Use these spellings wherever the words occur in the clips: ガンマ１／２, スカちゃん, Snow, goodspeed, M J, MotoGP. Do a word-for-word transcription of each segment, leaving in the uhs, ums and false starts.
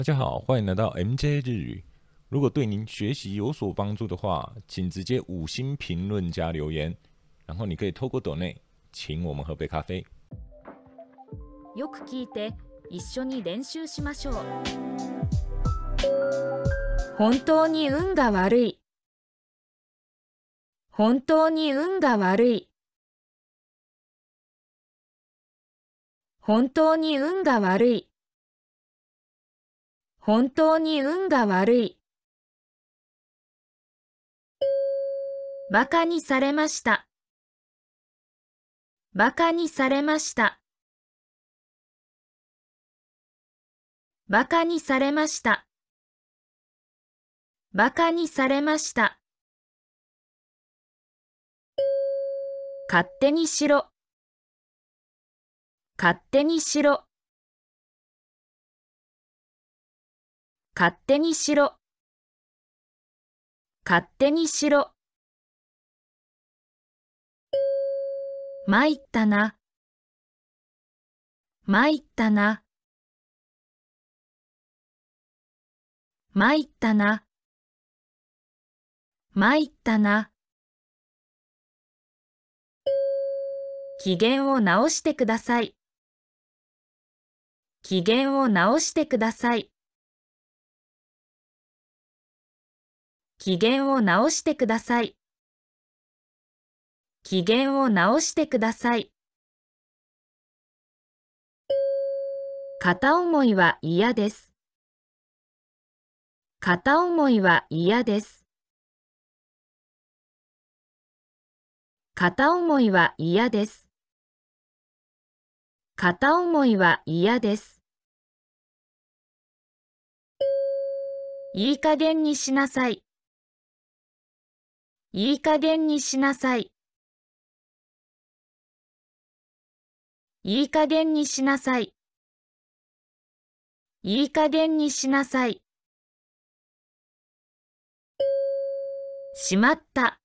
大家好，欢迎来到 M J 日语。如果对您学习有所帮助的话，请直接五星评论加留言，然后你可以透过斗内请我们喝杯咖啡。よく聞いて、一緒に練習しましょう。本当に運が悪い。本当に運が悪い。本当に運が悪い。本当に運が悪い。バカにされました。バカにされました。バカにされました。バカにされました。勝手にしろ。勝手にしろ。勝手にしろ。勝手にしろ。参ったな。参ったな。参ったな。参ったな。機嫌を直してください。機嫌を直してください。機嫌を直してください。機嫌を直してください。片思いは嫌です。片思いは嫌です。片思いは嫌です。片思いは嫌です。いい加減にしなさい。いい加減にしなさい。いい加減にしなさい。いい加減にしなさい。しまった。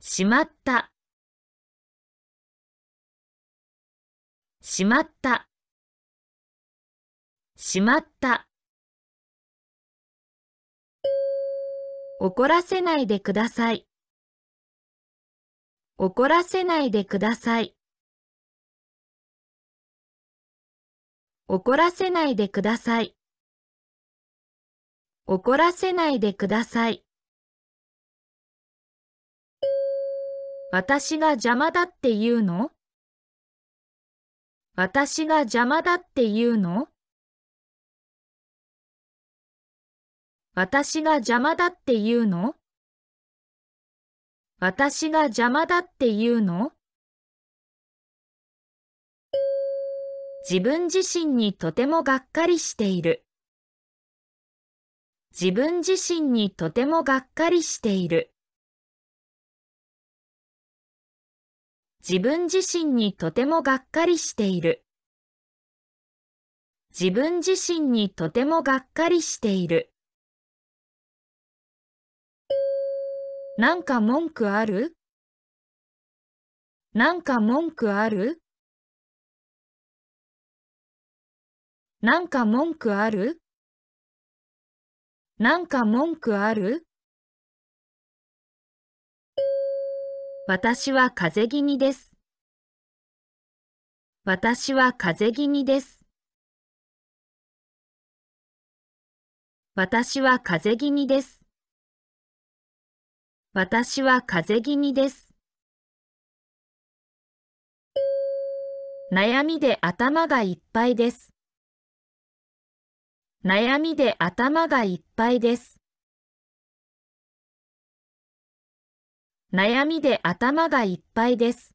しまった。しまった。しまった。怒らせないでください。怒らせないでください。怒らせないでください。怒らせないでください。私が邪魔だって言うの？私が邪魔だって言うの？私が邪魔だって言うの？私が邪魔だって言うの？自分自身にとてもがっかりしている。自分自身にとてもがっかりしている。自分自身にとてもがっかりしている。自分自身にとてもがっかりしている。なんか文句ある？なんか文句ある？なんか文句ある？なんか文句ある？私は風邪気味です。私は風邪気味です。私は風邪気味です。私は風邪気味です。悩みで頭がいっぱいです。悩みで頭がいっぱいです。悩みで頭がいっぱいです。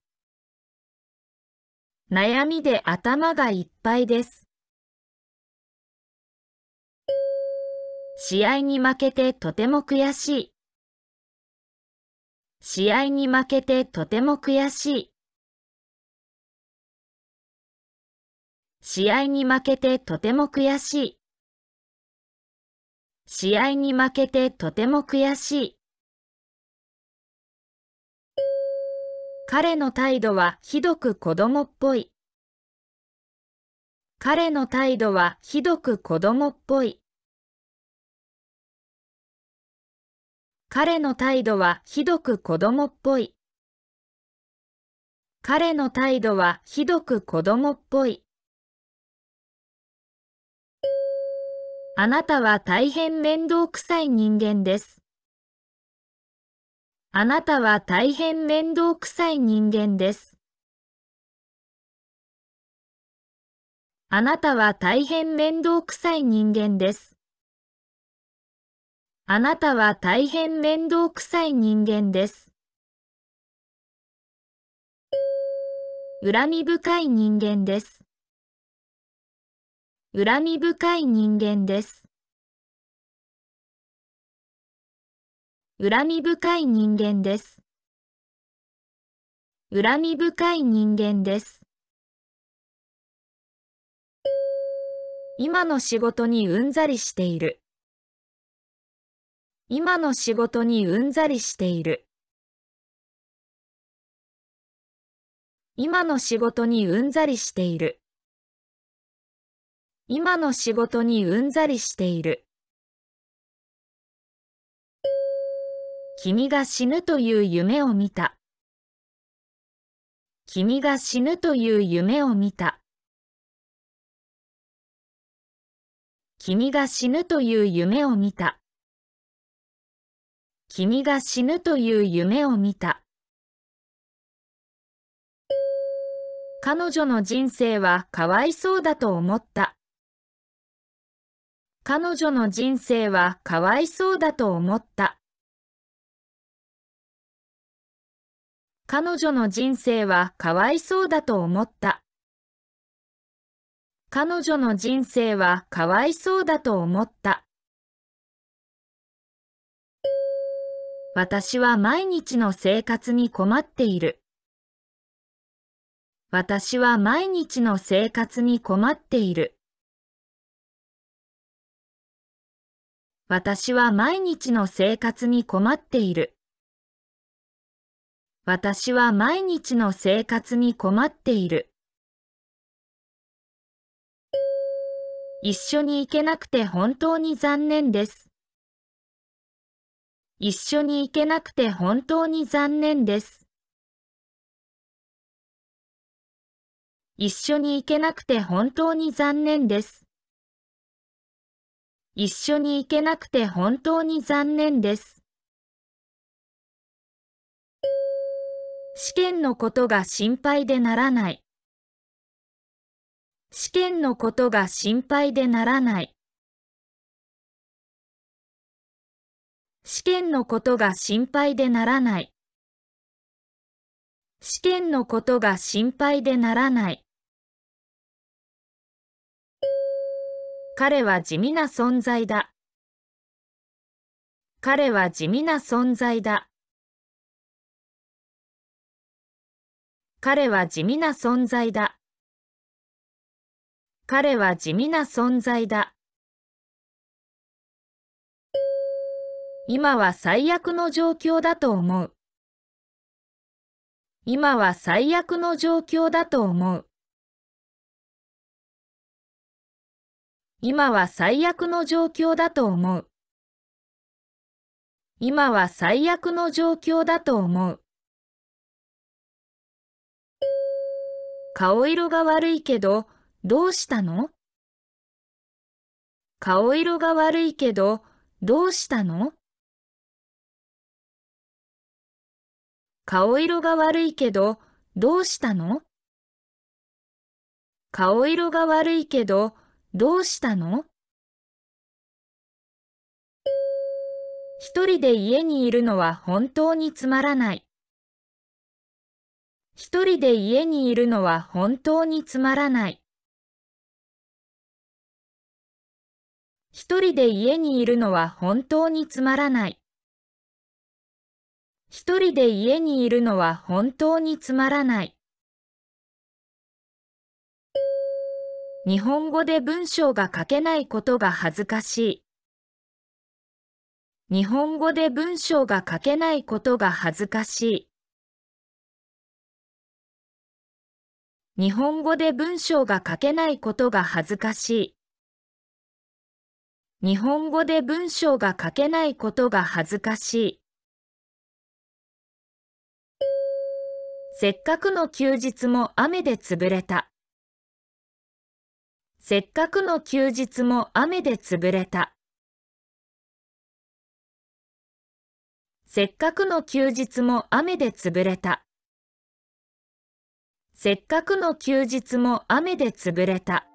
悩みで頭がいっぱいです。試合に負けてとても悔しい。試合に負けてとても悔しい。試合に負けてとても悔しい。試合に負けてとても悔しい。彼の態度はひどく子供っぽい。彼の態度はひどく子供っぽい。彼の態度はひどく子供っぽい。彼の態度はひどく子供っぽい。あなたは大変面倒くさい人間です。あなたは大変面倒くさい人間です。あなたは大変面倒くさい人間です。あなたは大変面倒くさい人間です。恨み深い人間です。恨み深い人間です。恨み深い人間です。恨み深い人間です。今の仕事にうんざりしている。今の仕事にうんざりしている。今の仕事にうんざりしている。今の仕事にうんざりしている。君が死ぬという夢を見た。君が死ぬという夢を見た。君が死ぬという夢を見た。君が死ぬという夢を見た。彼女の人生はかわいそうだと思った。彼女の人生はかわいそうだと思った。彼女の人生はかわいそうだと思った。彼女の人生はかわいそうだと思った。私は毎日の生活に困っている。私は毎日の生活に困っている。私は毎日の生活に困っている。私は毎日の生活に困っている。一緒に行けなくて本当に残念です。一緒に行けなくて本当に残念です。一緒に行けなくて本当に残念です。一緒に行けなくて本当に残念です。試験のことが心配でならない。試験のことが心配でならない。試験のことが心配でならない。試験のことが心配でならない。彼は地味な存在だ。彼は地味な存在だ。彼は地味な存在だ。彼は地味な存在だ。今は最悪の状況だと思う。今は最悪の状況だと思う。今は最悪の状況だと思う。今は最悪の状況だと思う。顔色が悪いけど、どうしたの？顔色が悪いけど、どうしたの？顔色が悪いけど、どうしたの？顔色が悪いけど、どうしたの？一人で家にいるのは本当につまらない。一人で家にいるのは本当につまらない。一人で家にいるのは本当につまらない。一人で家にいるのは本当につまらない。日本語で文章が書けないことが恥ずかしい。日本語で文章が書けないことが恥ずかしい。日本語で文章が書けないことが恥ずかしい。日本語で文章が書けないことが恥ずかしい。せっかくの休日も雨で潰れた。せっかくの休日も雨で潰れた。せっかくの休日も雨で潰れた。せっかくの休日も雨で潰れた。